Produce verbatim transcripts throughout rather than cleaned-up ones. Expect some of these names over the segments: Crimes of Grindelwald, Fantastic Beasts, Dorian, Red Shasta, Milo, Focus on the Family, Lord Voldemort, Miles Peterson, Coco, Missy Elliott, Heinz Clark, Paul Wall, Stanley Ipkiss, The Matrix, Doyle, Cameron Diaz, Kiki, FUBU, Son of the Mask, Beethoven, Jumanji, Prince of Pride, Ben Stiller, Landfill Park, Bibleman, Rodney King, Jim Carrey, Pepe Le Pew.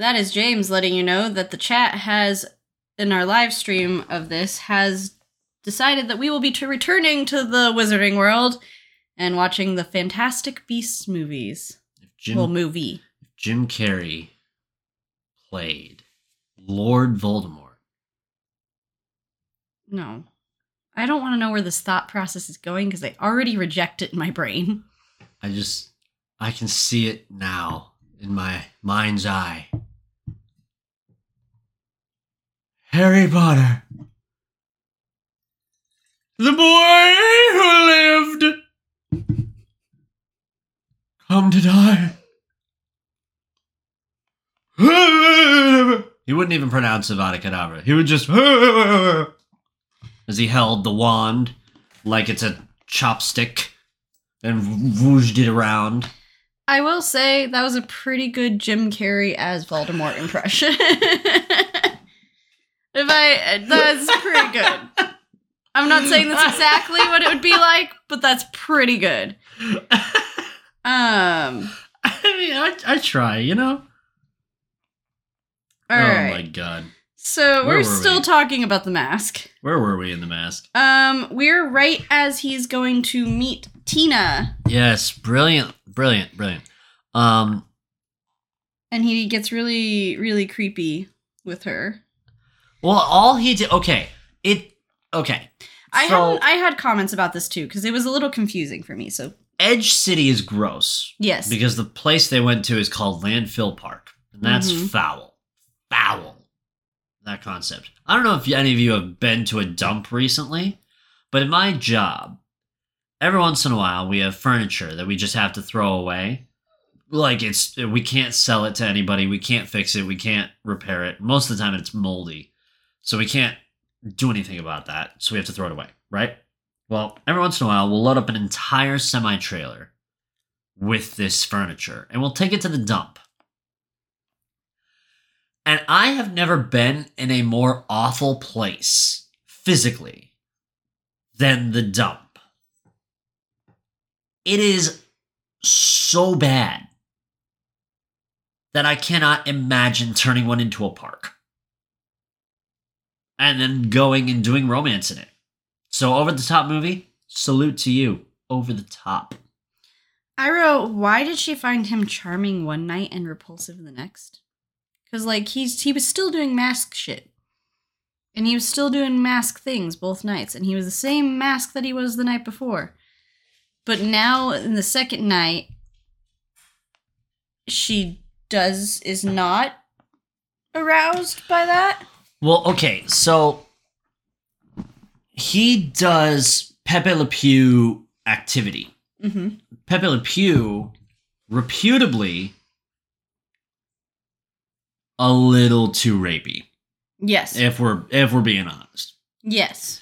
That is James letting you know that the chat has, in our live stream of this, has decided that we will be t- returning to the Wizarding World and watching the Fantastic Beasts movies. Jim, well, movie. Jim Carrey played Lord Voldemort. No. I don't want to know where this thought process is going because I already reject it in my brain. I just, I can see it now in my mind's eye. Harry Potter. The boy who lived. Come to die. He wouldn't even pronounce Avada Kedavra. He would just... as he held the wand like it's a chopstick and whooshed it around. I will say that was a pretty good Jim Carrey as Voldemort impression. If I... That's pretty good. I'm not saying that's exactly what it would be like, but that's pretty good. Um, I mean, I, I try, you know? All right. Oh my god. So Where we're still we? talking about the mask. Where were we in the mask? Um, we're right as he's going to meet Tina. Yes, brilliant, brilliant, brilliant. Um, and he gets really, really creepy with her. Well, all he did. Okay, it. Okay, I so, had I had comments about this too because it was a little confusing for me. So Edge City is gross. Yes, because the place they went to is called Landfill Park, and that's mm-hmm. foul, foul. That concept. I don't know if any of you have been to a dump recently, but in my job, every once in a while we have furniture that we just have to throw away. Like it's we can't sell it to anybody, we can't fix it, we can't repair it. Most of the time it's moldy, so we can't do anything about that. So we have to throw it away, right? Well, every once in a while we'll load up an entire semi-trailer with this furniture and we'll take it to the dump. And I have never been in a more awful place, physically, than the dump. It is so bad that I cannot imagine turning one into a park. And then going and doing romance in it. So Over the Top movie, salute to you, Over the Top. I wrote, why did she find him charming one night and repulsive the next? Because, like, he's he was still doing mask shit. And he was still doing mask things both nights. And he was the same mask that he was the night before. But now, in the second night, she does is not aroused by that. Well, okay, so he does Pepe Le Pew activity. Mm-hmm. Pepe Le Pew, reputably... a little too rapey. Yes. If we're if we're being honest. Yes.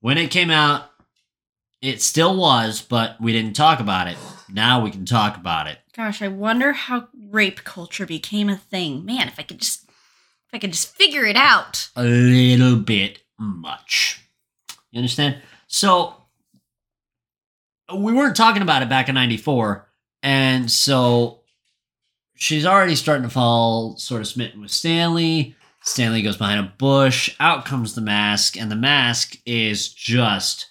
When it came out, it still was, but we didn't talk about it. Now we can talk about it. Gosh, I wonder how rape culture became a thing. Man, if I could just if I could just figure it out. A little bit much. You understand? So we weren't talking about it back in ninety-four, and so she's already starting to fall sort of smitten with Stanley. Stanley goes behind a bush. Out comes the mask. And the mask is just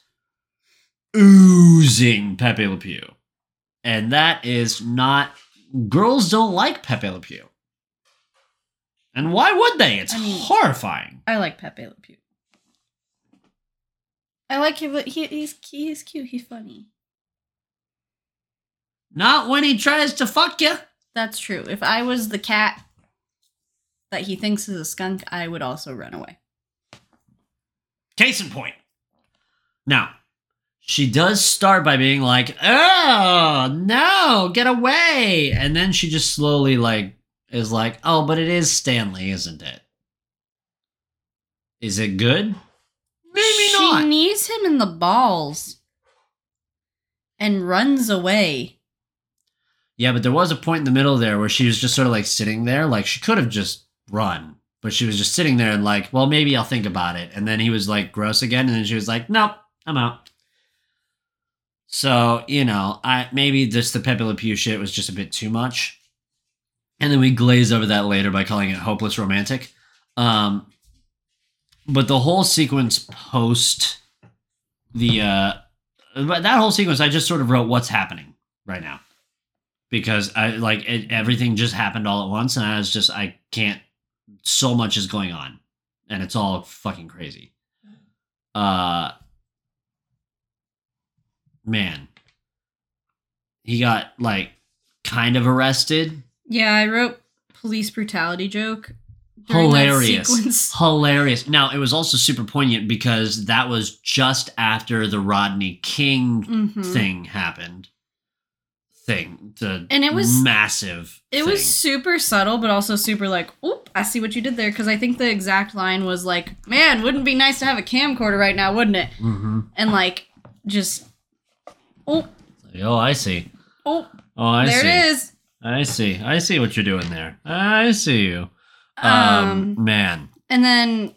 oozing Pepe Le Pew. And that is not... Girls don't like Pepe Le Pew. And why would they? It's I mean, horrifying. I like Pepe Le Pew. I like him, but he, he's, he's cute. He's funny. Not when he tries to fuck you. That's true. If I was the cat that he thinks is a skunk, I would also run away. Case in point. Now, she does start by being like, oh, no, get away. And then she just slowly like is like, oh, but it is Stanley, isn't it? Is it good? Maybe not. She knees him in the balls and runs away. Yeah, but there was a point in the middle there where she was just sort of like sitting there. Like she could have just run, but she was just sitting there and like, well, maybe I'll think about it. And then he was like gross again. And then she was like, nope, I'm out. So, you know, I maybe this, the Pepe Le Pew shit was just a bit too much. And then we glaze over that later by calling it hopeless romantic. Um, but the whole sequence post the, uh, that whole sequence, I just sort of wrote what's happening right now, because I like it, everything just happened all at once. And I was just, I can't, so much is going on and it's all fucking crazy. Uh, man, he got like kind of arrested. Yeah, I wrote police brutality joke. Hilarious. Hilarious. Now, it was also super poignant because that was just after the Rodney King mm-hmm. thing happened. Thing. The and it was massive. It thing. was super subtle, but also super like, oop, I see what you did there. Because I think the exact line was like, man, wouldn't be nice to have a camcorder right now, wouldn't it? Mm-hmm. And like, just, oop. Oh, I see. Oop. Oh, I there see. There it is. I see. I see what you're doing there. I see you. Um, um, man. And then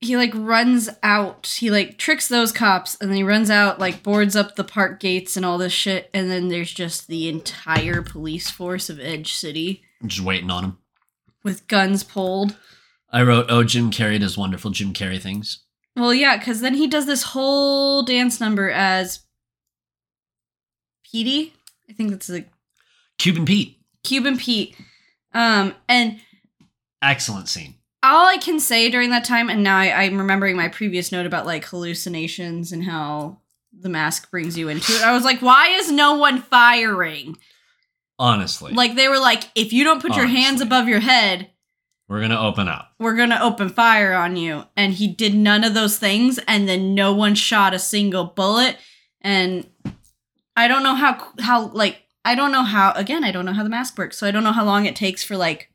he like runs out. He like tricks those cops and then he runs out, like boards up the park gates and all this shit. And then there's just the entire police force of Edge City. Just waiting on him. With guns pulled. I wrote, oh, Jim Carrey does wonderful Jim Carrey things. Well, yeah, because then he does this whole dance number as Petey. I think that's like Cuban Pete. Cuban Pete. Um, and excellent scene. All I can say during that time, and now I, I'm remembering my previous note about like hallucinations and how the mask brings you into it. I was like, why is no one firing? Honestly. Like they were like, if you don't put Honestly. your hands above your head, we're going to open up. We're going to open fire on you. And he did none of those things. And then no one shot a single bullet. And I don't know how, how like, I don't know how, again, I don't know how the mask works, so I don't know how long it takes for, like,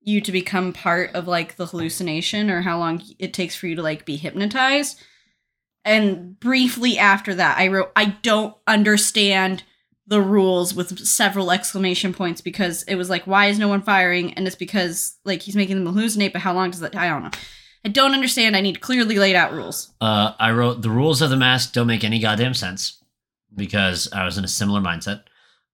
you to become part of, like, the hallucination or how long it takes for you to, like, be hypnotized. And briefly after that, I wrote, I don't understand the rules with several exclamation points because it was, like, why is no one firing? And it's because, like, he's making them hallucinate, but how long does that, I don't know. I don't understand. I need clearly laid out rules. Uh, I wrote, the rules of the mask don't make any goddamn sense because I was in a similar mindset.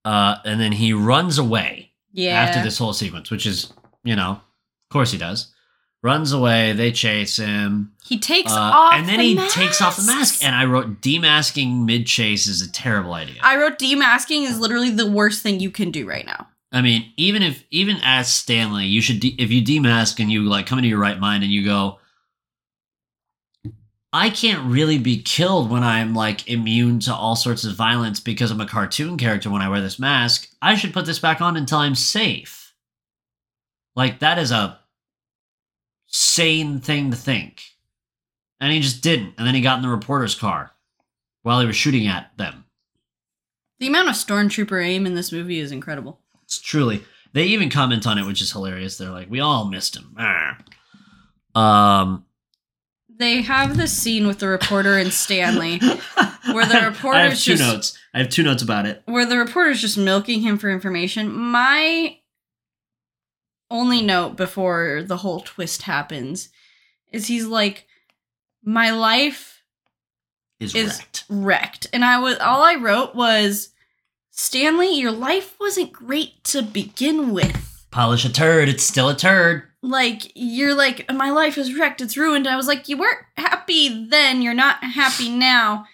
Uh, and then he runs away yeah. after this whole sequence, which is, you know, of course he does. Runs away. They chase him. He takes uh, off and then the he mask. takes off the mask. And I wrote demasking mid-chase is a terrible idea. I wrote demasking is literally the worst thing you can do right now. I mean, even if even as Stanley, you should de- if you demask and you like come into your right mind and you go, I can't really be killed when I'm, like, immune to all sorts of violence because I'm a cartoon character when I wear this mask. I should put this back on until I'm safe. Like, that is a sane thing to think. And he just didn't. And then he got in the reporter's car while he was shooting at them. The amount of stormtrooper aim in this movie is incredible. It's truly. They even comment on it, which is hilarious. They're like, we all missed him. Arr. Um... They have this scene with the reporter and Stanley where the reporter's I have two just, notes. I have two notes about it. Where the reporter's just milking him for information. My only note before the whole twist happens is he's like, my life is, is wrecked. wrecked. And I was all I wrote was, Stanley, your life wasn't great to begin with. Polish a turd, it's still a turd. Like, you're like, my life is wrecked, it's ruined. I was like, you weren't happy then, you're not happy now.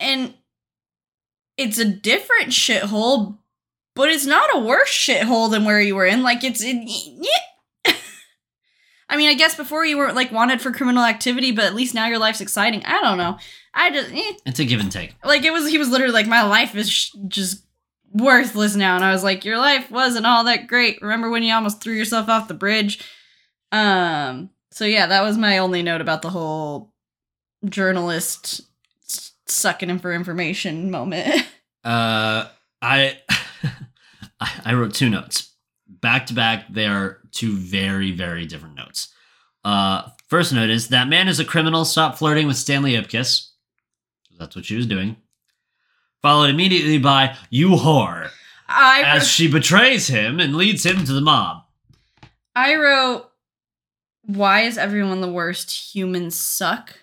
And it's a different shithole, but it's not a worse shithole than where you were in. Like, it's... in yeah. I mean, I guess before you weren't, like, wanted for criminal activity, but at least now your life's exciting. I don't know. I just... Eh. It's a give and take. Like, it was, he was literally like, my life is sh- just... worthless now. And I was like, your life wasn't all that great. Remember when you almost threw yourself off the bridge? Um, so yeah, that was my only note about the whole journalist sucking him for information moment. Uh, I, I wrote two notes. Back to back, they are two very, very different notes. Uh, first note is, that man is a criminal. Stop flirting with Stanley Ipkiss. That's what she was doing. Followed immediately by, you whore, I as re- she betrays him and leads him to the mob. I wrote, why is everyone the worst? Humans suck.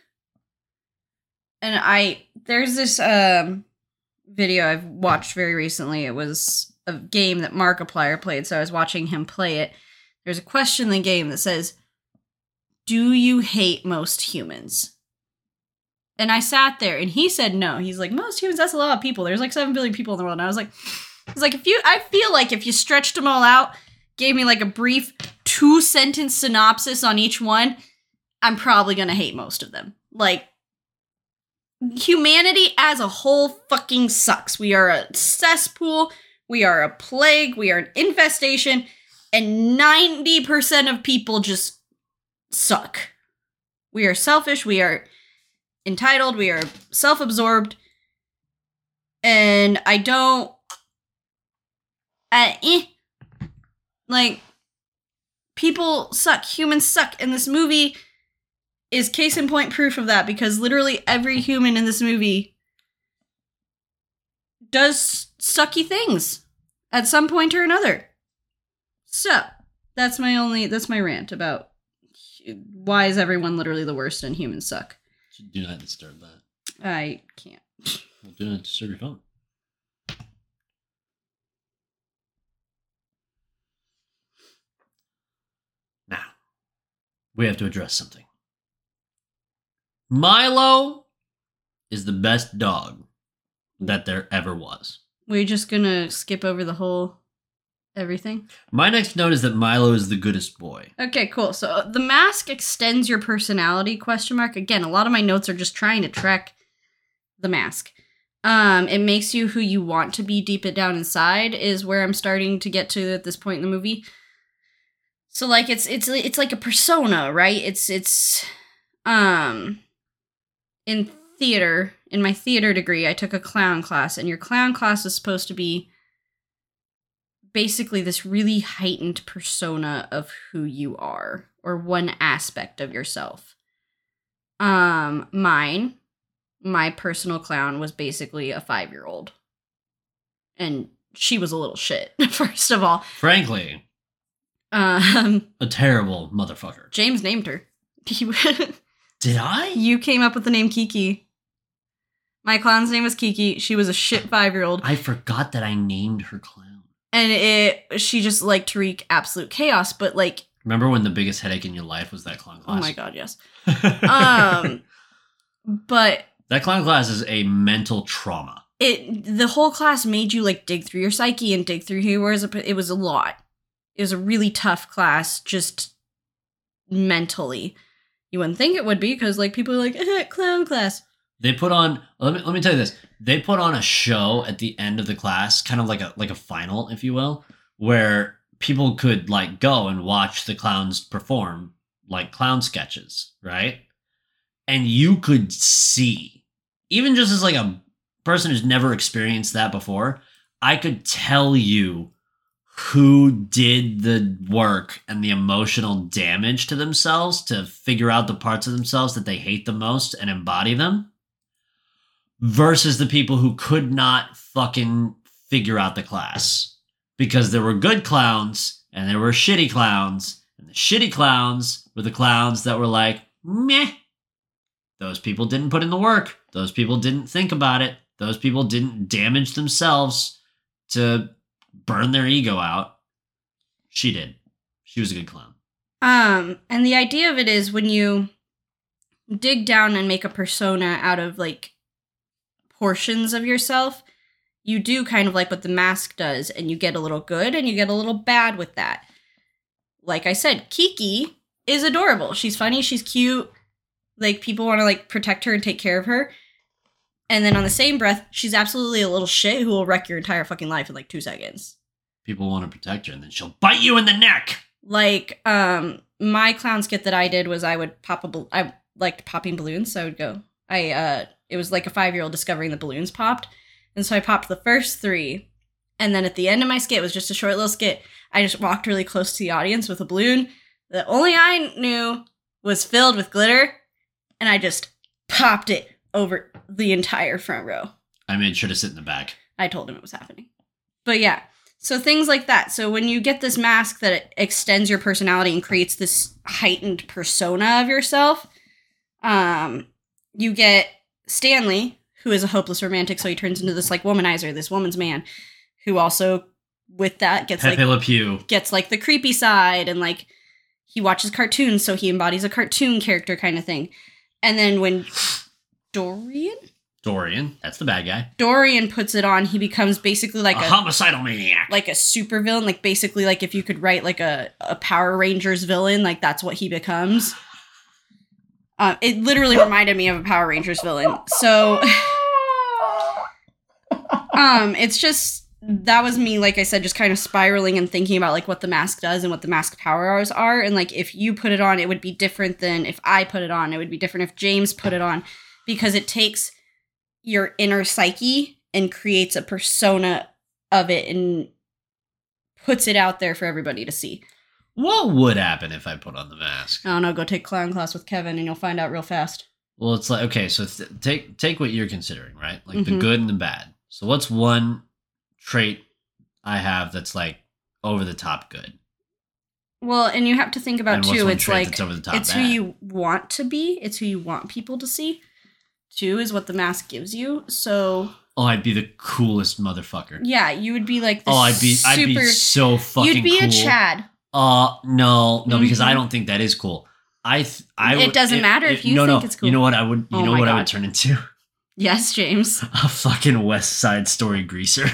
And I, there's this um, video I've watched very recently. It was a game that Markiplier played, so I was watching him play it. There's a question in the game that says, do you hate most humans? And I sat there, and he said no. He's like, most humans, that's a lot of people. There's like seven billion people in the world. And I was like, I was like, if you, I feel like if you stretched them all out, gave me like a brief two-sentence synopsis on each one, I'm probably going to hate most of them. Like, humanity as a whole fucking sucks. We are a cesspool. We are a plague. We are an infestation. And ninety percent of people just suck. We are selfish. We are entitled. We are self-absorbed. And I don't... Uh, eh. Like, people suck. Humans suck. And this movie is case in point proof of that, because literally every human in this movie does sucky things at some point or another. So, that's my only, that's my rant about why is everyone literally the worst and humans suck. Do not disturb that. I can't. Well, do not disturb your phone. Now, we have to address something. Milo is the best dog that there ever was. We're just gonna skip over the whole everything? My next note is that Milo is the goodest boy. Okay, cool. So the mask extends your personality, question mark. Again, a lot of my notes are just trying to track the mask. Um, it makes you who you want to be deep it down inside is where I'm starting to get to at this point in the movie. So like it's it's it's like a persona, right? It's it's um In theater, in my theater degree, I took a clown class, and your clown class is supposed to be basically this really heightened persona of who you are, or one aspect of yourself. Um, mine, my personal clown was basically a five-year-old. And she was a little shit, first of all. Frankly. Um, a terrible motherfucker. James named her. He would... Did I? You came up with the name Kiki. My clown's name was Kiki. She was a shit five-year-old. I forgot that I named her clown. And it, she just liked to wreak absolute chaos, but like... Remember when the biggest headache in your life was that clown class? Oh my god, yes. um, But... That clown class is a mental trauma. It The whole class made you like dig through your psyche and dig through who you were. It was a lot. It was a really tough class, just mentally. You wouldn't think it would be, because like people are like, eh, clown class. They put on, let me let me tell you this. They put on a show at the end of the class, kind of like a like a final, if you will, where people could like go and watch the clowns perform like clown sketches, right? And you could see, even just as like a person who's never experienced that before, I could tell you who did the work and the emotional damage to themselves to figure out the parts of themselves that they hate the most and embody them, versus the people who could not fucking figure out the class, because there were good clowns and there were shitty clowns, and the shitty clowns were the clowns that were like, meh. Those people didn't put in the work. Those people didn't think about it. Those people didn't damage themselves to burn their ego out. She did. She was a good clown. Um, and the idea of it is when you dig down and make a persona out of, like, portions of yourself, you do kind of like what the mask does, and you get a little good and you get a little bad with that. Like I said, Kiki is adorable. She's funny. She's cute. Like, people want to, like, protect her and take care of her. And then on the same breath, she's absolutely a little shit who will wreck your entire fucking life in like two seconds. People want to protect her, and then she'll bite you in the neck. Like, um, my clown skit that I did was I would pop a balloon. I liked popping balloons, so I would go. I uh, it was like a five-year-old discovering the balloons popped, and so I popped the first three, and then at the end of my skit, it was just a short little skit. I just walked really close to the audience with a balloon that only I knew was filled with glitter, and I just popped it over the entire front row. I made sure to sit in the back. I told him it was happening. But yeah, so things like that. So when you get this mask that it extends your personality and creates this heightened persona of yourself, um, you get Stanley, who is a hopeless romantic, so he turns into this like womanizer, this woman's man, who also with that gets Pepe like Le Pew. Gets like the creepy side, and like he watches cartoons, so he embodies a cartoon character kind of thing. And then when Dorian? Dorian. That's the bad guy. Dorian puts it on. He becomes basically like a, a homicidal maniac. Like a super villain. Like basically like if you could write like a, a Power Rangers villain, like that's what he becomes. Uh, it literally reminded me of a Power Rangers villain. So um, it's just, that was me, like I said, just kind of spiraling and thinking about like what the mask does and what the mask powers are. And like, if you put it on, it would be different than if I put it on. It would be different if James put it on, because it takes your inner psyche and creates a persona of it and puts it out there for everybody to see. What would happen if I put on the mask? I don't know. Go take clown class with Kevin and you'll find out real fast. Well, it's like, okay, so th- take take what you're considering, right? Like mm-hmm. the good and the bad. So what's one trait I have that's like over the top good? Well, and you have to think about too, it's like it's bad? Who you want to be. It's who you want people to see. Two is what the mask gives you. So oh, I'd be the coolest motherfucker. Yeah, you would be like the oh, I'd be super, I'd be so fucking cool. You'd be cool. a Chad. Uh, no, no, because mm-hmm. I don't think that is cool. I, th- I would, it doesn't it, matter if you it, no, think no. it's cool. You know what I would, you oh know what God. I would turn into? Yes, James. A fucking West Side Story greaser.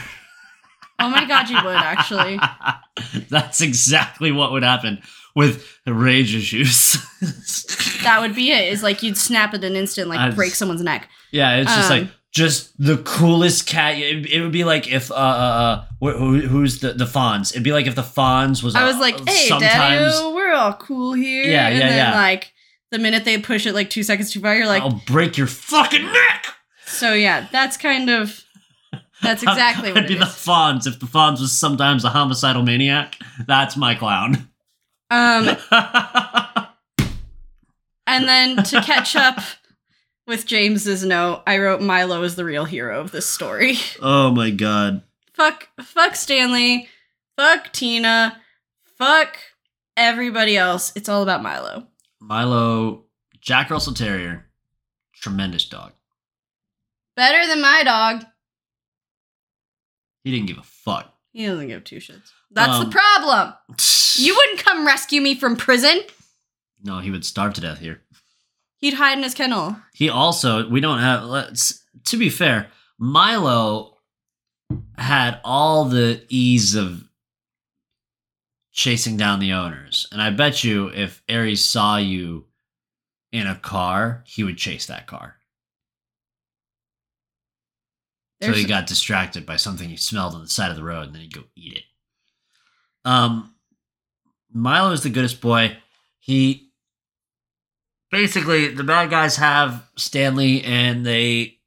Oh my God, you would actually. That's exactly what would happen with rage issues. That would be it. It's like you'd snap at an instant, like I'd, break someone's neck. Yeah, it's um, just like. Just the coolest cat. It, it would be like if uh, uh who, who's the the Fonz? It'd be like if the Fonz was. I was like, hey, sometimes, Daddy, we're all cool here. Yeah, and yeah, then, yeah. Like the minute they push it, like two seconds too far, you're like, I'll break your fucking neck. So yeah, that's kind of that's exactly I'd, what I'd it be is. The Fonz if the Fonz was sometimes a homicidal maniac. That's my clown. Um, and then to catch up. With James's note, I wrote Milo is the real hero of this story. Oh my God. Fuck, fuck Stanley. Fuck Tina. Fuck everybody else. It's all about Milo. Milo, Jack Russell Terrier, tremendous dog. Better than my dog. He didn't give a fuck. He doesn't give two shits. That's um, the problem. You wouldn't come rescue me from prison. No, he would starve to death here. He'd hide in his kennel. He also, we don't have, let's, to be fair, Milo had all the ease of chasing down the owners. And I bet you if Ares saw you in a car, he would chase that car. So he got distracted by something he smelled on the side of the road and then he'd go eat it. Um, Milo is the goodest boy. He... Basically, the bad guys have Stanley and they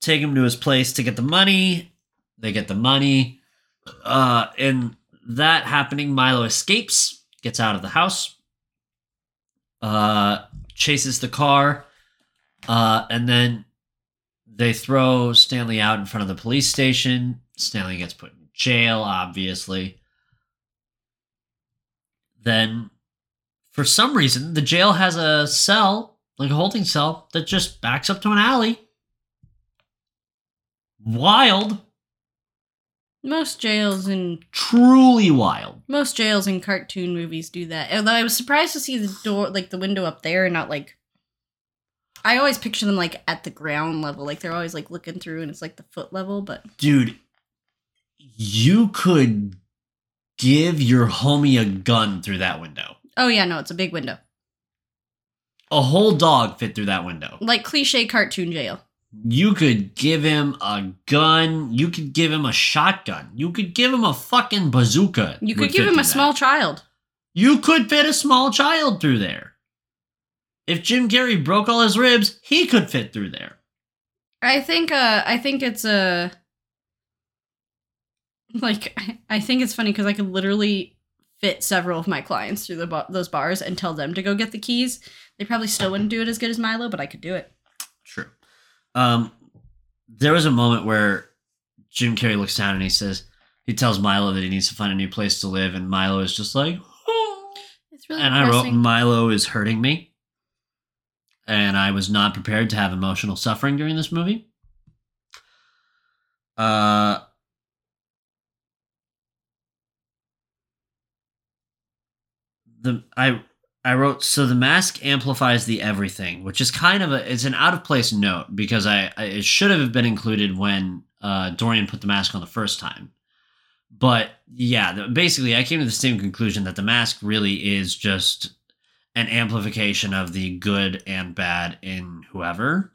take him to his place to get the money. They get the money. Uh, and that happening, Milo escapes, gets out of the house, uh, chases the car, uh, and then they throw Stanley out in front of the police station. Stanley gets put in jail, obviously. Then... For some reason, the jail has a cell, like a holding cell, that just backs up to an alley. Wild. Most jails in... Truly wild. Most jails in cartoon movies do that. Although I was surprised to see the door, like the window up there, and not like... I always picture them like at the ground level. Like they're always like looking through and it's like the foot level, but... Dude, you could give your homie a gun through that window. Oh, yeah, no, it's a big window. A whole dog fit through that window. Like cliche cartoon jail. You could give him a gun. You could give him a shotgun. You could give him a fucking bazooka. You could give him a small child. You could fit a small child through there. If Jim Carrey broke all his ribs, he could fit through there. I think, uh, I think it's a... Like, I think it's funny because I could literally... fit several of my clients through the ba- those bars and tell them to go get the keys. They probably still wouldn't do it as good as Milo, but I could do it. True. Um, there was a moment where Jim Carrey looks down and he says, he tells Milo that he needs to find a new place to live. And Milo is just like, oh. It's really and depressing. I wrote, Milo is hurting me. And I was not prepared to have emotional suffering during this movie. Uh, the I I wrote so the mask amplifies the everything, which is kind of a it's an out of place note because I, I it should have been included when uh, Dorian put the mask on the first time. But yeah, the, basically I came to the same conclusion that the mask really is just an amplification of the good and bad in whoever.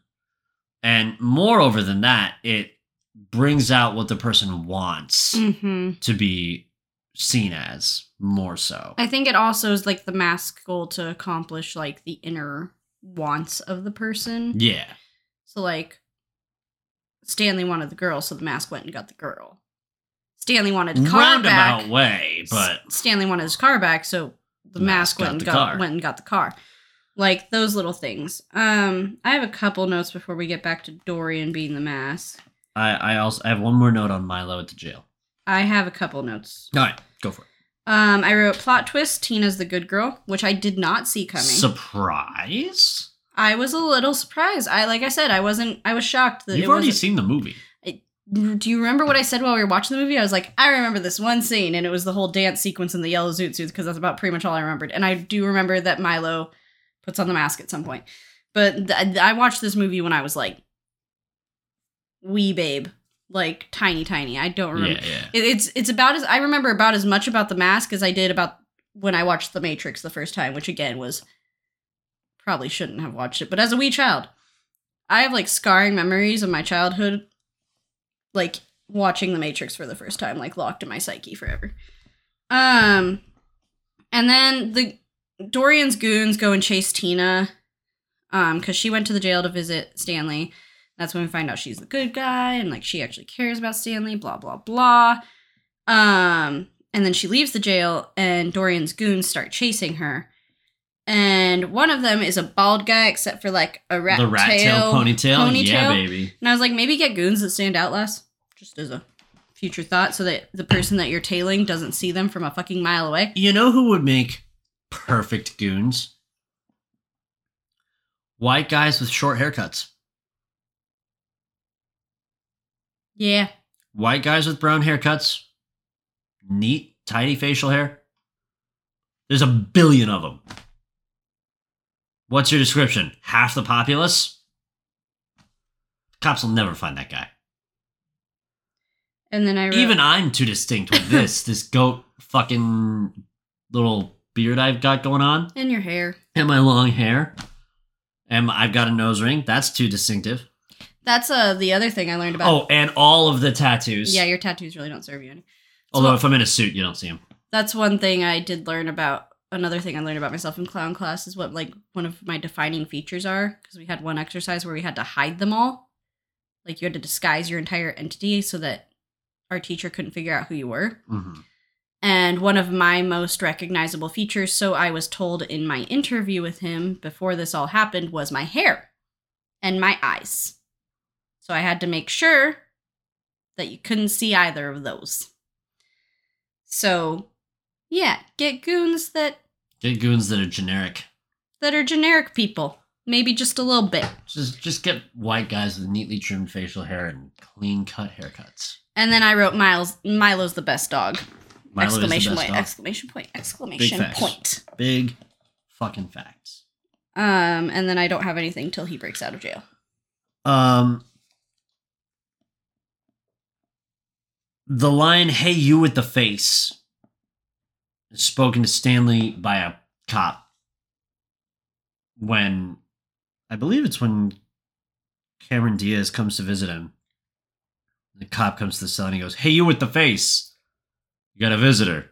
And moreover than that, it brings out what the person wants mm-hmm. to be seen as more so. I think it also is like the mask goal to accomplish like the inner wants of the person. Yeah. So like Stanley wanted the girl, so the mask went and got the girl. Stanley wanted a car roundabout back. way, but... S- Stanley wanted his car back, so the mask, mask went, and got, went and got the car. Like, those little things. Um, I have a couple notes before we get back to Dorian being the mask. I, I also I have one more note on Milo at the jail. I have a couple notes. All right, go for it. Um, I wrote, plot twist, Tina's the good girl, which I did not see coming. Surprise? I was a little surprised. I Like I said, I wasn't... I was shocked that You've it You've already wasn't, seen the movie. Do you remember what I said while we were watching the movie? I was like, I remember this one scene, and it was the whole dance sequence in the yellow zoot suits, because that's about pretty much all I remembered. And I do remember that Milo puts on the mask at some point. But th- I watched this movie when I was like, wee babe, like tiny, tiny. I don't remember. Yeah, yeah. It, it's it's about as I remember about as much about the mask as I did about when I watched The Matrix the first time, which again was probably shouldn't have watched it. But as a wee child, I have like scarring memories of my childhood. Like, watching The Matrix for the first time, like, locked in my psyche forever. Um, and then the Dorian's goons go and chase Tina, um, because she went to the jail to visit Stanley. That's when we find out she's the good guy, and, like, she actually cares about Stanley, blah, blah, blah. Um, and then she leaves the jail, and Dorian's goons start chasing her. And one of them is a bald guy, except for like a rat, the rat tail, tail ponytail. ponytail. Yeah, baby. And I was like, maybe get goons that stand out less, just as a future thought, so that the person that you're tailing doesn't see them from a fucking mile away. You know who would make perfect goons? White guys with short haircuts. Yeah. White guys with brown haircuts. Neat, tidy facial hair. There's a billion of them. What's your description? Half the populace? Cops will never find that guy. And then I wrote... Even I'm too distinct with this. This goat fucking little beard I've got going on. And your hair. And my long hair. And I've got a nose ring. That's too distinctive. That's uh, the other thing I learned about. Oh, and all of the tattoos. Yeah, your tattoos really don't serve you any. So Although if I'm in a suit, you don't see them. That's one thing I did learn about. Another thing I learned about myself in clown class is what, like, one of my defining features are. Because we had one exercise where we had to hide them all. Like, you had to disguise your entire entity so that our teacher couldn't figure out who you were. Mm-hmm. And one of my most recognizable features, so I was told in my interview with him before this all happened, was my hair and my eyes. So I had to make sure that you couldn't see either of those. So... Yeah, get goons that... Get goons that are generic. That are generic people. Maybe just a little bit. Just just get white guys with neatly trimmed facial hair and clean-cut haircuts. And then I wrote Miles. Milo's the best dog. Milo exclamation is the best point, dog. Exclamation point, exclamation Big point. Big fucking facts. Um, and then I don't have anything till he breaks out of jail. Um... The line, hey you with the face... spoken to Stanley by a cop when, I believe it's when Cameron Diaz comes to visit him. The cop comes to the cell and he goes, hey, you with the face. You got a visitor.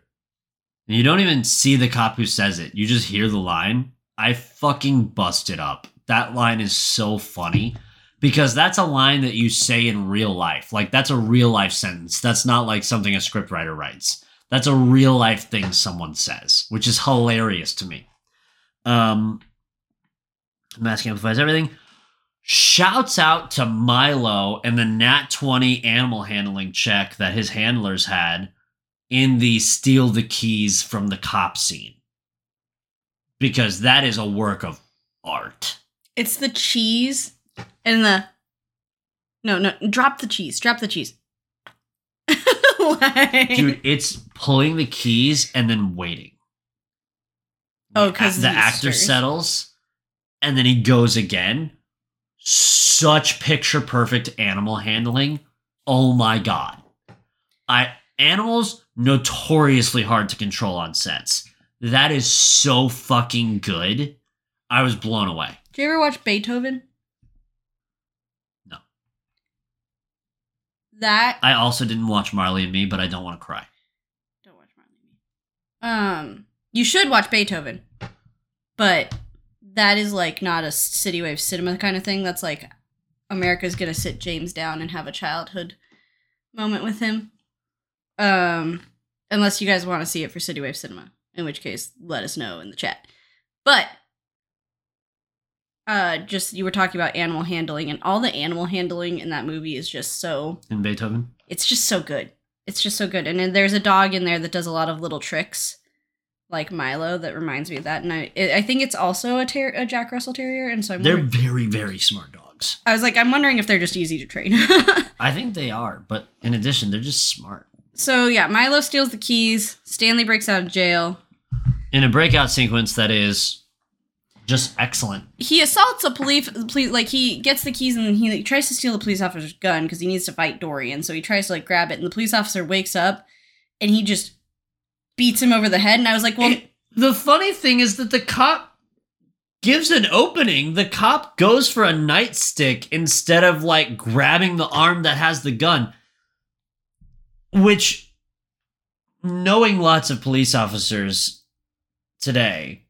And you don't even see the cop who says it. You just hear the line. I fucking busted up. That line is so funny because that's a line that you say in real life. Like, that's a real life sentence. That's not like something a scriptwriter writes. That's a real life thing someone says, which is hilarious to me. Um, mask amplifies everything. Shouts out to Milo and the nat twenty animal handling check that his handlers had in the steal the keys from the cop scene. Because that is a work of art. It's the cheese and the... No, no, drop the cheese, drop the cheese. Dude, it's pulling the keys and then waiting. Oh, because the actor settles, and then he goes again. Such picture perfect animal handling. Oh my god! I animals notoriously hard to control on sets. That is so fucking good. I was blown away. Did you ever watch Beethoven? No. That I also didn't watch Marley and Me, but I don't want to cry. Don't watch Marley and Me. Um, you should watch Beethoven, but that is like not a city wave cinema kind of thing. That's like America's gonna sit James down and have a childhood moment with him. Um, unless you guys want to see it for city wave cinema, in which case let us know in the chat. But Uh, just, you were talking about animal handling, and all the animal handling in that movie is just so... In Beethoven? It's just so good. It's just so good. And then there's a dog in there that does a lot of little tricks, like Milo, that reminds me of that. And I I think it's also a, ter- a Jack Russell Terrier, and so I'm They're very, very smart dogs. I was like, I'm wondering if they're just easy to train. I think they are, but in addition, they're just smart. So, yeah, Milo steals the keys, Stanley breaks out of jail. In a breakout sequence that is... just excellent. He assaults a police, police, like he gets the keys and he like, tries to steal the police officer's gun because he needs to fight Dorian. So he tries to like grab it and the police officer wakes up and he just beats him over the head. And I was like, well, it, the funny thing is that the cop gives an opening. The cop goes for a nightstick instead of like grabbing the arm that has the gun, which knowing lots of police officers today,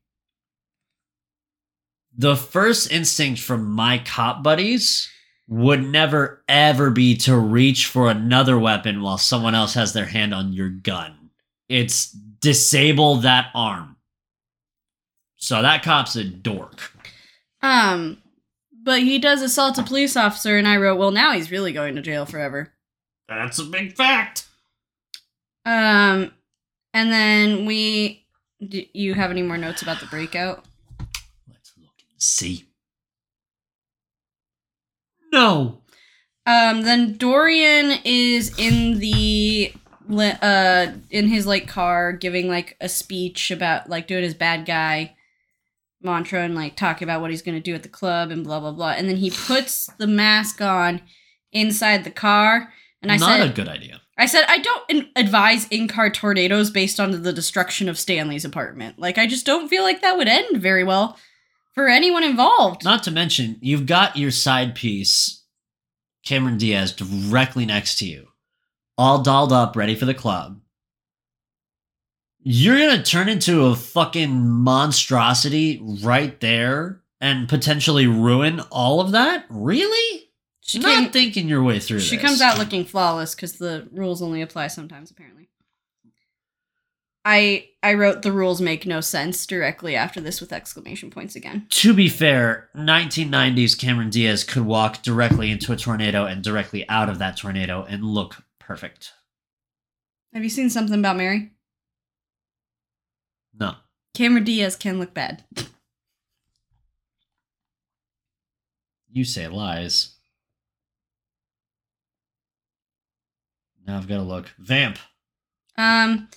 the first instinct from my cop buddies would never, ever be to reach for another weapon while someone else has their hand on your gun. It's disable that arm. So that cop's a dork. Um, but he does assault a police officer, and I wrote, well, now he's really going to jail forever. That's a big fact. Um, and then we... Do you have any more notes about the breakout? See. No. Um. Then Dorian is in the uh in his like car giving like a speech about like doing his bad guy mantra and like talking about what he's gonna do at the club and blah blah blah. And then he puts the mask on inside the car. And I said, not a good idea. I said I don't advise in-car tornadoes based on the destruction of Stanley's apartment. Like I just don't feel like that would end very well. For anyone involved. Not to mention, you've got your side piece, Cameron Diaz, directly next to you. All dolled up, ready for the club. You're going to turn into a fucking monstrosity right there and potentially ruin all of that? Really? She Not came, thinking your way through she this. She comes out looking flawless because the rules only apply sometimes, apparently. I I wrote the rules make no sense directly after this with exclamation points again. To be fair, nineteen nineties Cameron Diaz could walk directly into a tornado and directly out of that tornado and look perfect. Have you seen Something About Mary? No. Cameron Diaz can look bad. You say lies. Now I've got to look. Vamp. Um...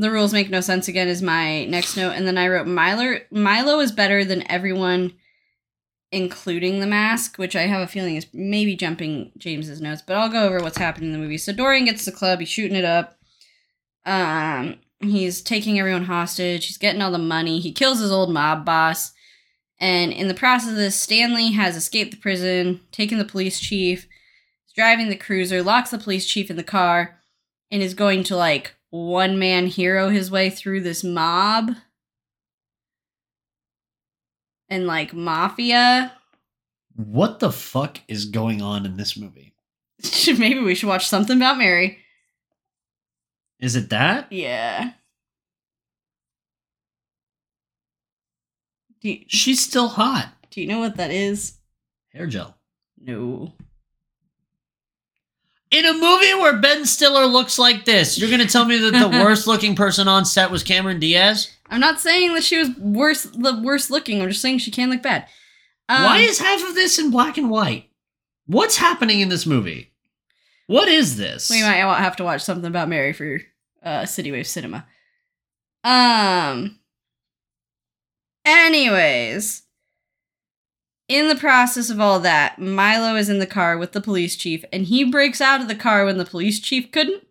The rules make no sense again is my next note. And then I wrote Milo, Milo is better than everyone, including the mask, which I have a feeling is maybe jumping James's notes, but I'll go over what's happening in the movie. So Dorian gets to the club. He's shooting it up. Um, he's taking everyone hostage. He's getting all the money. He kills his old mob boss. And in the process of this, Stanley has escaped the prison, taken the police chief, is driving the cruiser, locks the police chief in the car, and is going to like... one man hero his way through this mob and like mafia. What the fuck is going on in this movie? Maybe we should watch Something About Mary. Is it that? Yeah. Do you, She's still hot. Do you know what that is? Hair gel. No. In a movie where Ben Stiller looks like this, you're going to tell me that the worst-looking person on set was Cameron Diaz? I'm not saying that she was worse, the worst-looking. I'm just saying she can look bad. Um, Why is half of this in black and white? What's happening in this movie? What is this? We might have to watch Something About Mary for uh, City Wave Cinema. Um, Anyways, in the process of all that, Milo is in the car with the police chief, and he breaks out of the car when the police chief couldn't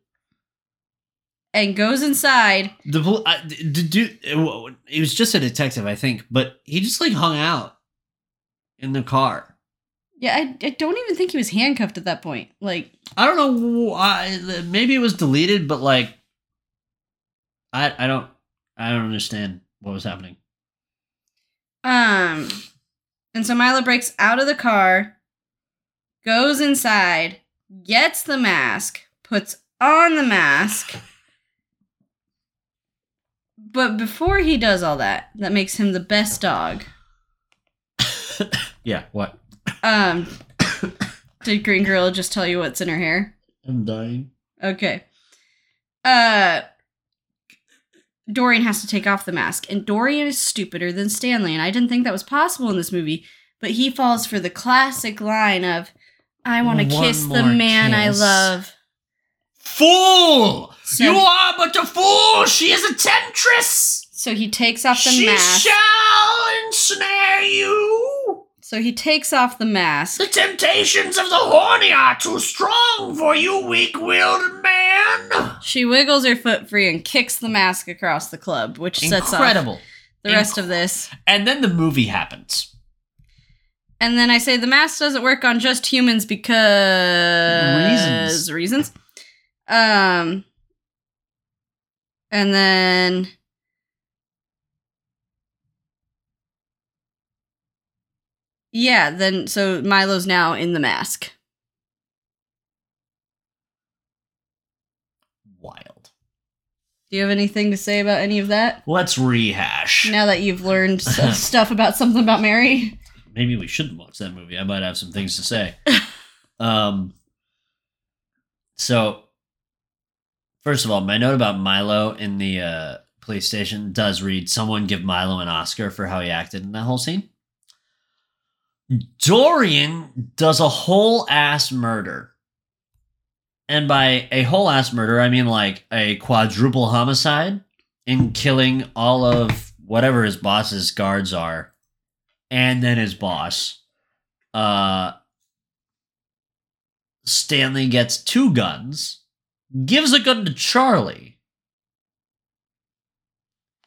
and goes inside. The pol- I, did, did, it was just a detective, I think, but he just, like, hung out in the car. Yeah, I, I don't even think he was handcuffed at that point. Like, I don't know why. Maybe it was deleted, but, like, I I don't I don't understand what was happening. Um, and so Milo breaks out of the car, goes inside, gets the mask, puts on the mask. But before he does all that, that makes him the best dog. Yeah, what? Um, did Green Gorilla just tell you what's in her hair? I'm dying. Okay. Uh, Dorian has to take off the mask, and Dorian is stupider than Stanley, and I didn't think that was possible in this movie, but he falls for the classic line of, I want to kiss the man kiss. I love. Fool! So, you are but a fool! She is a temptress! So he takes off the she mask. She shall ensnare you! So he takes off the mask. The temptations of the horny are too strong for you, weak-willed man! She wiggles her foot free and kicks the mask across the club, which Incredible. sets off the Inc- rest of this. And then the movie happens. And then I say, the mask doesn't work on just humans because... Reasons. Reasons. Um, and then... Yeah, then, so Milo's now in the mask. Wild. Do you have anything to say about any of that? Let's rehash. Now that you've learned stuff about something about Mary? Maybe we shouldn't watch that movie. I might have some things to say. um. So, first of all, my note about Milo in the uh, police station does read, someone give Milo an Oscar for how he acted in that whole scene. Dorian does a whole ass murder. And by a whole ass murder, I mean like a quadruple homicide in killing all of whatever his boss's guards are. And then his boss. Uh, Stanley gets two guns, gives a gun to Charlie.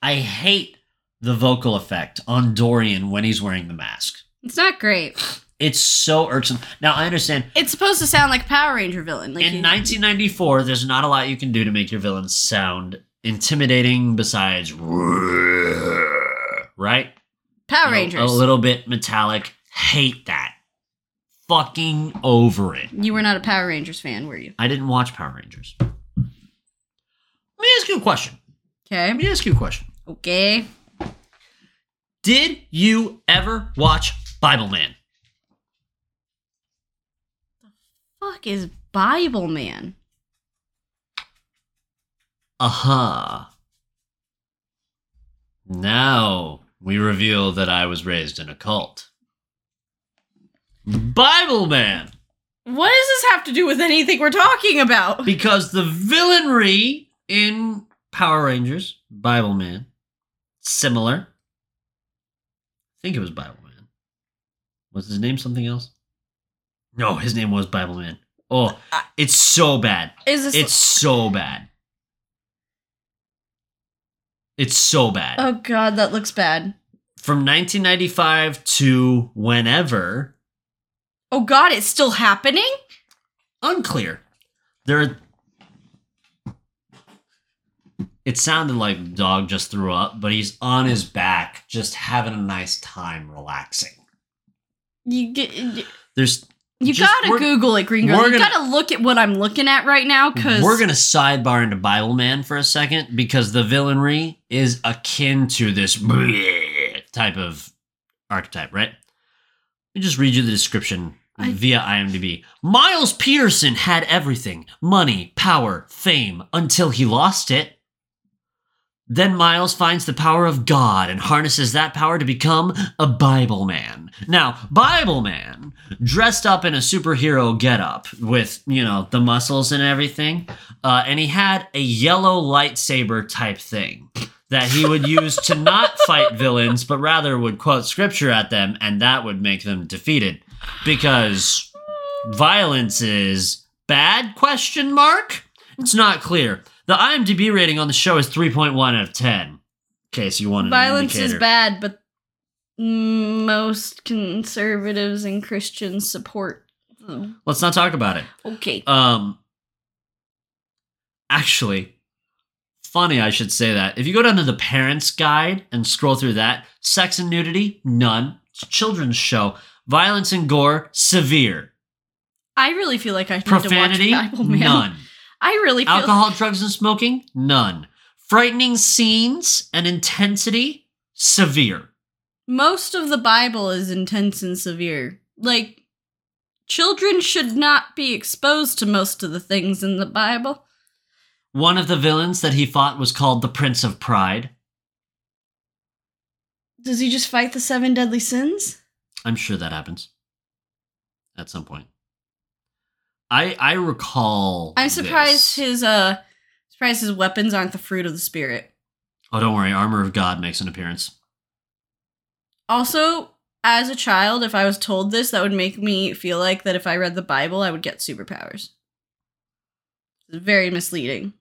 I hate the vocal effect on Dorian when he's wearing the mask. It's not great. It's so irksome. Now, I understand. It's supposed to sound like a Power Ranger villain. Like in you- nineteen ninety-four, there's not a lot you can do to make your villain sound intimidating besides... Right? Power Rangers. A, a little bit metallic. Hate that. Fucking over it. You were not a Power Rangers fan, were you? I didn't watch Power Rangers. Let me ask you a question. Okay. Let me ask you a question. Okay. Did you ever watch Bibleman? The fuck is Bibleman? Aha. Uh-huh. Now we reveal that I was raised in a cult. Bibleman! What does this have to do with anything we're talking about? Because the villainry in Power Rangers, Bibleman, similar... I think it was Bibleman. Was his name something else? No, his name was Bibleman. Oh, it's so bad. Is this it's l- so bad. It's so bad. Oh, God, that looks bad. From nineteen ninety-five to whenever. Oh, God, it's still happening? Unclear. There. It sounded like the dog just threw up, but he's on his back, just having a nice time relaxing. You get, you, there's you just, gotta Google it, Green Girl. You gonna, gotta look at what I'm looking at right now, because we're gonna sidebar into Bibleman for a second, because the villainry is akin to this type of archetype, right? Let me just read you the description. I, via IMDb. Miles Peterson had everything: money, power, fame, until he lost it. Then Miles finds the power of God and harnesses that power to become a Bibleman. Now, Bibleman, dressed up in a superhero getup with, you know, the muscles and everything, uh, and he had a yellow lightsaber type thing. that he would use to not fight villains, but rather would quote scripture at them, and that would make them defeated. Because violence is bad, question mark? It's not clear. The I M D B rating on the show is three point one out of ten. Okay, so you wanted violence an indicator. Is bad, but most conservatives and Christians support them. Let's not talk about it. Okay. Um. Actually, funny I should say that. If you go down to the parents' guide and scroll through that, sex and nudity, none. It's a children's show. Violence and gore, severe. I really feel like I need Profanity, to watch Bibleman. None. I really feel Alcohol, like- drugs, and smoking? None. Frightening scenes and intensity? Severe. Most of the Bible is intense and severe. Like, children should not be exposed to most of the things in the Bible. One of the villains that he fought was called the Prince of Pride. Does he just fight the seven deadly sins? I'm sure that happens. At some point. I I recall. I'm surprised this. his uh surprised his weapons aren't the fruit of the spirit. Oh, don't worry, Armor of God makes an appearance. Also, as a child, if I was told this, that would make me feel like that if I read the Bible, I would get superpowers. It's very misleading.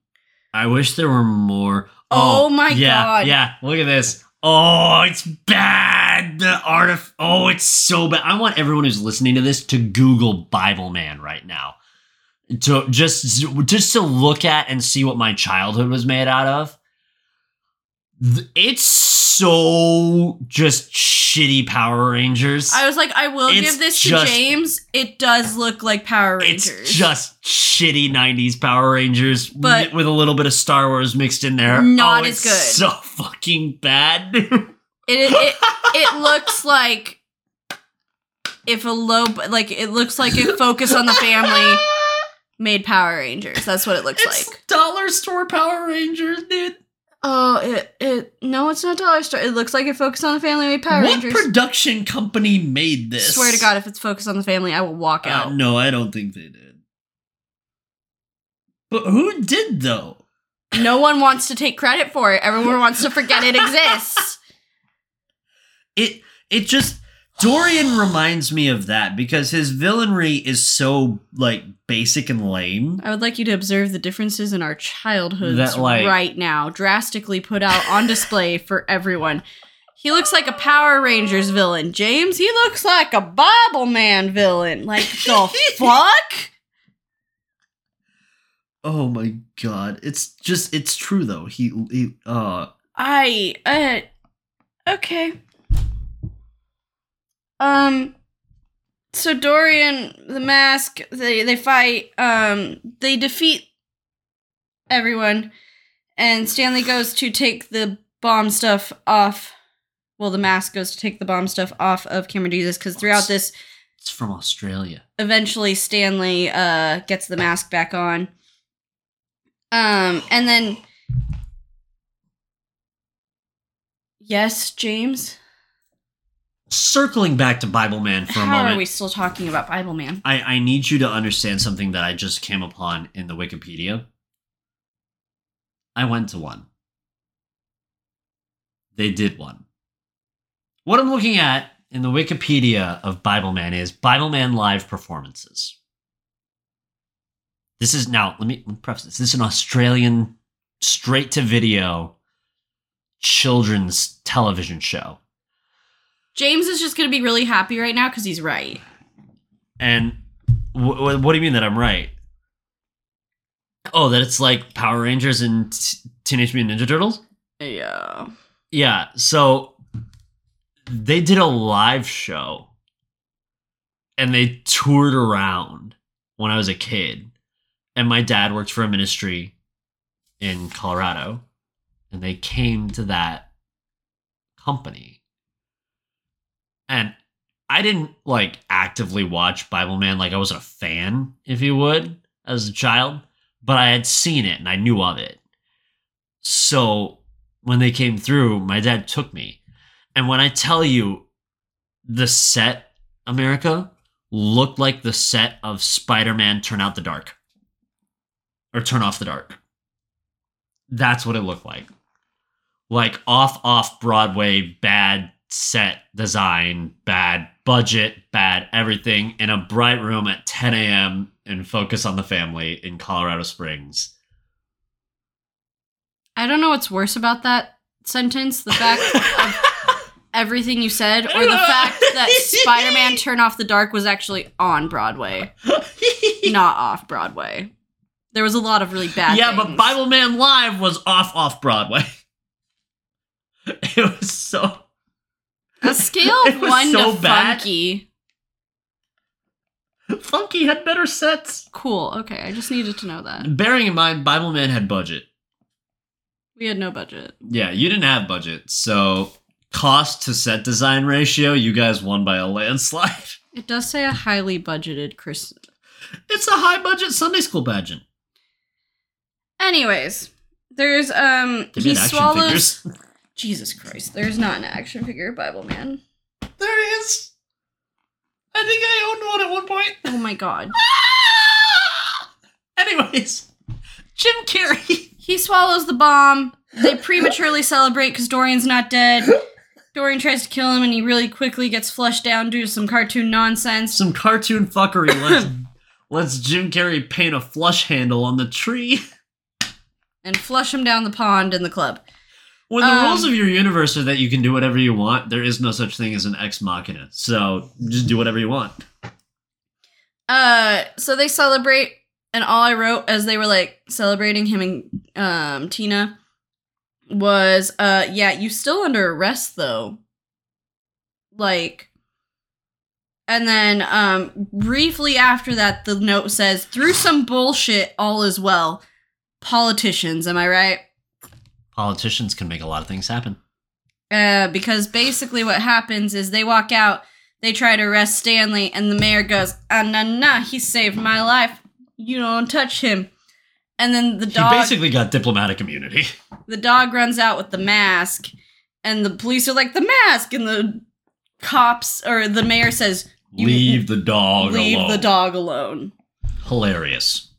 I wish there were more. Oh, oh my yeah, god. Yeah, look at this. Oh, it's bad. The artif- Oh, it's so bad. I want everyone who's listening to this to Google Bibleman right now. To just just to look at and see what my childhood was made out of. It's so just shitty Power Rangers. I was like, I will it's give this just, to James. It does look like Power Rangers. It's just shitty nineties Power Rangers, but with a little bit of Star Wars mixed in there. Not oh, as good. So fucking bad. it, it it it looks like if a low like it looks like if Focus on the Family made Power Rangers. That's what it looks it's like. Dollar store Power Rangers, dude. Oh, it, it, no, it's not Dollar Store. It looks like it Focused on the Family made Power what Rangers. What production company made this? Swear to God, if it's Focused on the Family, I will walk out. Uh, no, I don't think they did. But who did, though? No one wants to take credit for it. Everyone wants to forget it exists. It, it just, Dorian reminds me of that because his villainry is so, like, basic and lame. I would like you to observe the differences in our childhoods that, like, right now, drastically put out on display for everyone. He looks like a Power Rangers villain. James, he looks like a Bibleman villain. Like, the fuck? Oh my god. It's just, it's true though. He, he uh. I, uh, okay. Um... So Dorian, the Mask, they, they fight, um, they defeat everyone, and Stanley goes to take the bomb stuff off, well, the Mask goes to take the bomb stuff off of Cameron Diaz, because throughout this... It's from Australia. Eventually, Stanley, uh, gets the Mask back on. Um, and then... Yes, James? Circling back to Bibleman for a How moment. How are we still talking about Bibleman? I, I need you to understand something that I just came upon in the Wikipedia. I went to one. They did one. What I'm looking at in the Wikipedia of Bibleman is Bibleman live performances. This is now, let me, let me preface this. This is an Australian straight-to-video children's television show. James is just going to be really happy right now because he's right. And w- w- what do you mean that I'm right? Oh, that it's like Power Rangers and t- Teenage Mutant Ninja Turtles? Yeah. Yeah, so they did a live show. And they toured around when I was a kid. And my dad worked for a ministry in Colorado. And they came to that company. And I didn't, like, actively watch Bibleman. Like, I wasn't a fan, if you would, as a child. But I had seen it, and I knew of it. So, when they came through, my dad took me. And when I tell you the set, America, looked like the set of Spider-Man Turn Out the Dark. Or Turn Off the Dark. That's what it looked like. like off, off Broadway, bad set design, bad budget, bad everything in a bright room at ten a.m. and Focus on the Family in Colorado Springs. I don't know what's worse about that sentence, the fact of everything you said, or the fact that Spider-Man Turn Off the Dark was actually on Broadway, not off Broadway. There was a lot of really bad yeah, things. Yeah, but Bibleman Live was off, off Broadway. It was so... A scale of one so to bad. Funky. Funky had better sets. Cool. Okay, I just needed to know that. Bearing in mind, Bibleman had budget. We had no budget. Yeah, you didn't have budget. So cost to set design ratio, you guys won by a landslide. It does say a highly budgeted Chris. It's a high budget Sunday school pageant. Anyways, there's um Give he swallows figures. Jesus Christ, there's not an action figure Bibleman. There is. I think I owned one at one point. Oh my god. Ah! Anyways, Jim Carrey. He swallows the bomb. They prematurely celebrate because Dorian's not dead. Dorian tries to kill him and he really quickly gets flushed down due to some cartoon nonsense. Some cartoon fuckery lets, lets Jim Carrey paint a flush handle on the tree. And flush him down the pond in the club. When the um, rules of your universe are that you can do whatever you want, there is no such thing as an ex machina. So just do whatever you want. Uh, so they celebrate, and all I wrote as they were like celebrating him and um, Tina was, uh, yeah, you still under arrest though. Like, and then um, briefly after that, the note says, through some bullshit, all is well. Politicians, am I right? Politicians can make a lot of things happen. Uh, because basically what happens is they walk out, they try to arrest Stanley, and the mayor goes, ah, nah, nah, he saved my life. You don't touch him. And then the dog... He basically got diplomatic immunity. The dog runs out with the mask, and the police are like, the mask! And the cops, or the mayor says... Leave the dog leave alone. Leave the dog alone. Hilarious.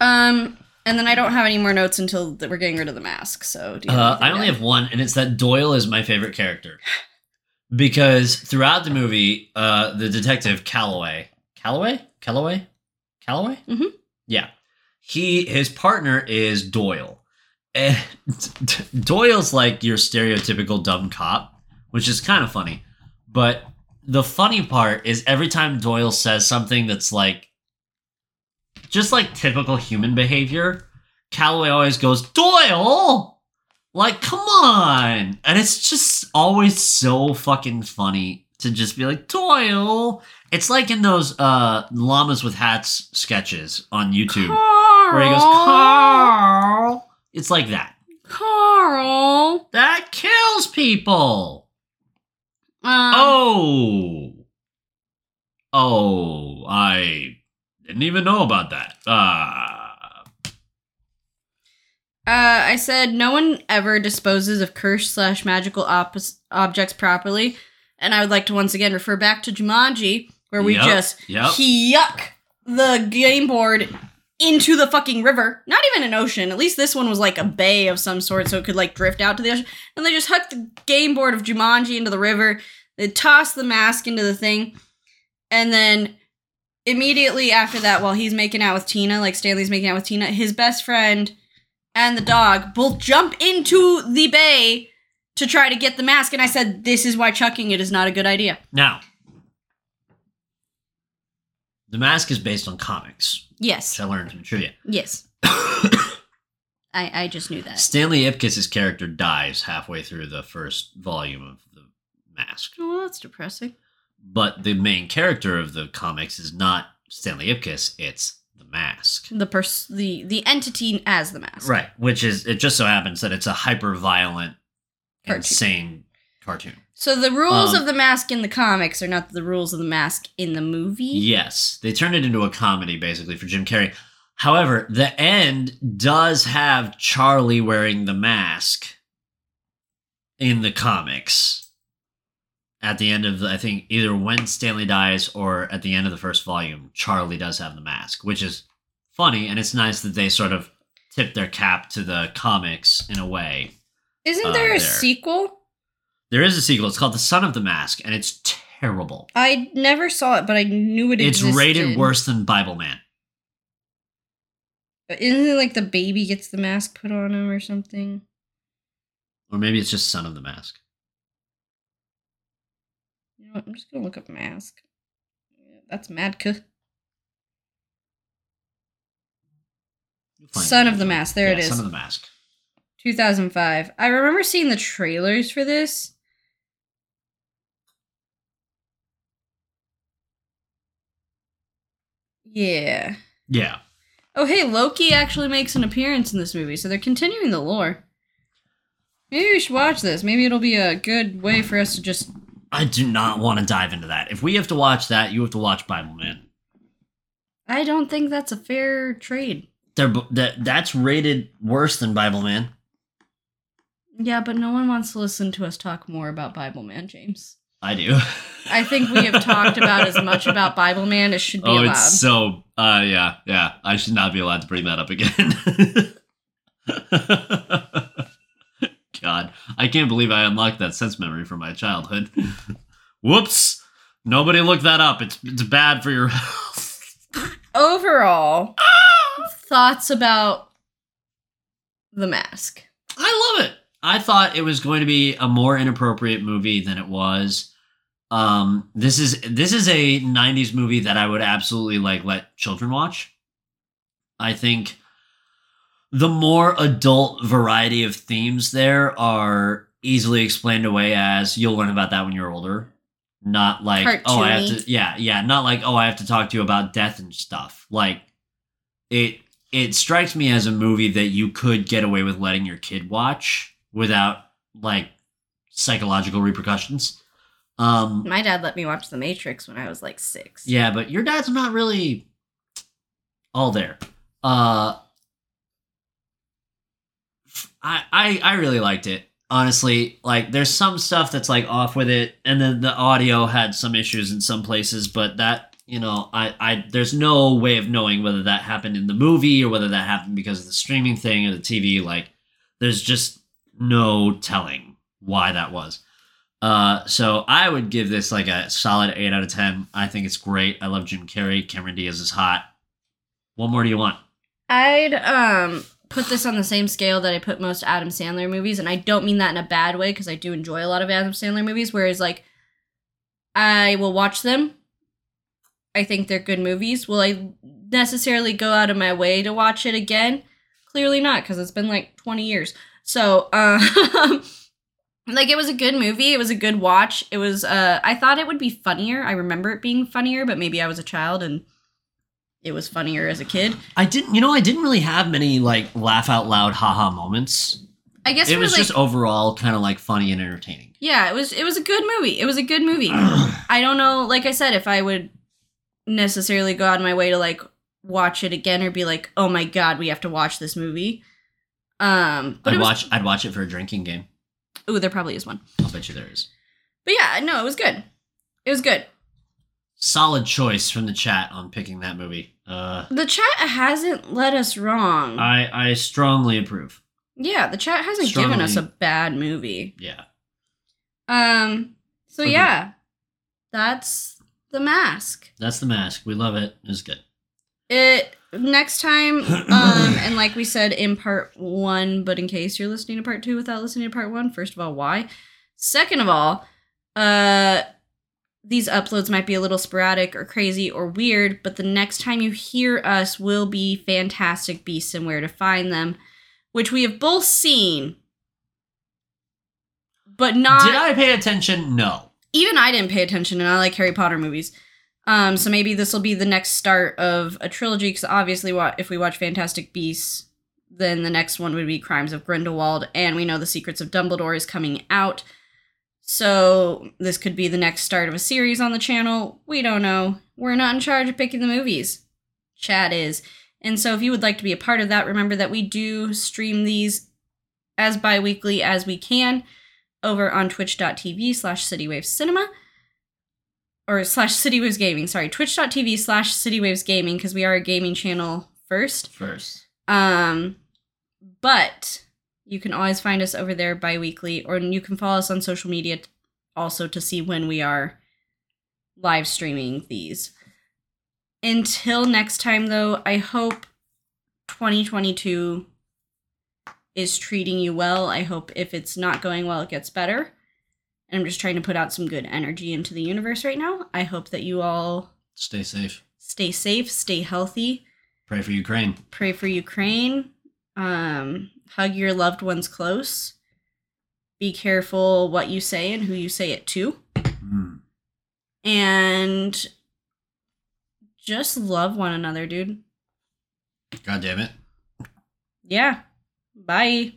Um... And then I don't have any more notes until we're getting rid of the mask. So do you uh, I only have one, and it's that Doyle is my favorite character. Because throughout the movie, uh, the detective Calloway, Calloway, Calloway, Calloway, mm-hmm. yeah, he his partner is Doyle, and Doyle's like your stereotypical dumb cop, which is kind of funny. But the funny part is every time Doyle says something that's like. Just like typical human behavior, Calloway always goes, Doyle! Like, come on! And it's just always so fucking funny to just be like, Doyle! It's like in those uh, Llamas with Hats sketches on YouTube. Carl! Where he goes, Carl! It's like that. Carl! That kills people! Um, oh! Oh, I... Didn't even know about that. Uh. Uh, I said, no one ever disposes of cursed slash magical op- objects properly. And I would like to once again refer back to Jumanji, where we yep, just yep. yuck the game board into the fucking river. Not even an ocean. At least this one was like a bay of some sort, so it could like drift out to the ocean. And they just hucked the game board of Jumanji into the river. They tossed the mask into the thing. And then... Immediately after that, while he's making out with Tina, like Stanley's making out with Tina, his best friend and the dog both jump into the bay to try to get the mask. And I said, this is why chucking it is not a good idea. Now, the mask is based on comics. Yes. Which I learned from trivia. Yes. I, I just knew that. Stanley Ipkiss's character dies halfway through the first volume of the mask. Oh, well, that's depressing. But the main character of the comics is not Stanley Ipkiss, it's the mask. The pers- the the entity as the mask. Right, which is, it just so happens that it's a hyper-violent, cartoon. Insane cartoon. So the rules um, of the mask in the comics are not the rules of the mask in the movie? Yes, they turned it into a comedy, basically, for Jim Carrey. However, the end does have Charlie wearing the mask in the comics. At the end of, the, I think, either when Stanley dies or at the end of the first volume, Charlie does have the mask, which is funny, and it's nice that they sort of tip their cap to the comics in a way. Isn't uh, there a there. sequel? There is a sequel. It's called The Son of the Mask, and it's terrible. I never saw it, but I knew it existed. It's rated worse than Bibleman. But isn't it like the baby gets the mask put on him or something? Or maybe it's just Son of the Mask. You know what? I'm just going to look up mask. That's Madka. Son of the Mask. There yeah, it is. Son of the Mask. two thousand five. I remember seeing the trailers for this. Yeah. Yeah. Oh, hey, Loki actually makes an appearance in this movie, so they're continuing the lore. Maybe we should watch this. Maybe it'll be a good way for us to just... I do not want to dive into that. If we have to watch that, you have to watch Bibleman. I don't think that's a fair trade. They're, that that's rated worse than Bibleman. Yeah, but no one wants to listen to us talk more about Bibleman, James. I do. I think we have talked about as much about Bibleman as should be oh, allowed. Oh, it's so... Uh, yeah, yeah. I should not be allowed to bring that up again. God, I can't believe I unlocked that sense memory from my childhood. Whoops. Nobody look that up. It's it's bad for your health. Overall, ah! thoughts about The Mask. I love it. I thought it was going to be a more inappropriate movie than it was. Um, this is this is a nineties movie that I would absolutely like let children watch. I think the more adult variety of themes there are easily explained away as you'll learn about that when you're older. Not like, Cartoony. oh, I have to, yeah, yeah. Not like, oh, I have to talk to you about death and stuff. Like it, it strikes me as a movie that you could get away with letting your kid watch without like psychological repercussions. Um, My dad let me watch The Matrix when I was like six. Yeah. But your dad's not really all there. Uh, I, I, I really liked it, honestly. Like, there's some stuff that's, like, off with it, and then the audio had some issues in some places, but that, you know, I, I there's no way of knowing whether that happened in the movie or whether that happened because of the streaming thing or the T V. Like, there's just no telling why that was. Uh, so I would give this, like, a solid eight out of ten. I think it's great. I love Jim Carrey. Cameron Diaz is hot. What more do you want? I'd, um... put this on the same scale that I put most Adam Sandler movies, and I don't mean that in a bad way because I do enjoy a lot of Adam Sandler movies, whereas, like, I will watch them. I think they're good movies. Will I necessarily go out of my way to watch it again? Clearly not, because it's been, like, twenty years. So, uh, like, it was a good movie. It was a good watch. It was, uh, I thought it would be funnier. I remember it being funnier, but maybe I was a child and... it was funnier as a kid. I didn't, you know, I didn't really have many like laugh out loud, haha moments. I guess it was like, just overall kind of like funny and entertaining. Yeah, it was. It was a good movie. It was a good movie. I don't know. Like I said, if I would necessarily go out of my way to like watch it again or be like, oh my god, we have to watch this movie. Um, but I'd was, watch. I'd watch it for a drinking game. Ooh, there probably is one. I'll bet you there is. But yeah, no, it was good. It was good. Solid choice from the chat on picking that movie. Uh, the chat hasn't led us wrong. I, I strongly approve. Yeah, the chat hasn't strongly. given us a bad movie. Yeah. Um. So okay. yeah, that's The Mask. That's The Mask. We love it. It's good. It next time, um, and like we said in part one, but in case you're listening to part two without listening to part one, first of all, why? Second of all, uh. these uploads might be a little sporadic or crazy or weird, but the next time you hear us will be Fantastic Beasts and Where to Find Them, which we have both seen, but not... Did I pay attention? No. Even I didn't pay attention, and I like Harry Potter movies. Um, so maybe this will be the next start of a trilogy, because obviously if we watch Fantastic Beasts, then the next one would be Crimes of Grindelwald, and we know The Secrets of Dumbledore is coming out. So this could be the next start of a series on the channel. We don't know. We're not in charge of picking the movies. Chat is. And so if you would like to be a part of that, remember that we do stream these as bi-weekly as we can over on twitch.tv slash citywavescinema or slash citywavesgaming. Sorry, twitch.tv slash citywavesgaming because we are a gaming channel first. First. Um, but You can always find us over there bi-weekly, or you can follow us on social media t- also to see when we are live streaming these. Until next time, though, I hope twenty twenty-two is treating you well. I hope if it's not going well, it gets better. And I'm just trying to put out some good energy into the universe right now. I hope that you all... Stay safe. Stay safe. Stay healthy. Pray for Ukraine. Pray for Ukraine. Um, hug your loved ones close. Be careful what you say and who you say it to. Mm. And just love one another, dude. God damn it. Yeah. Bye.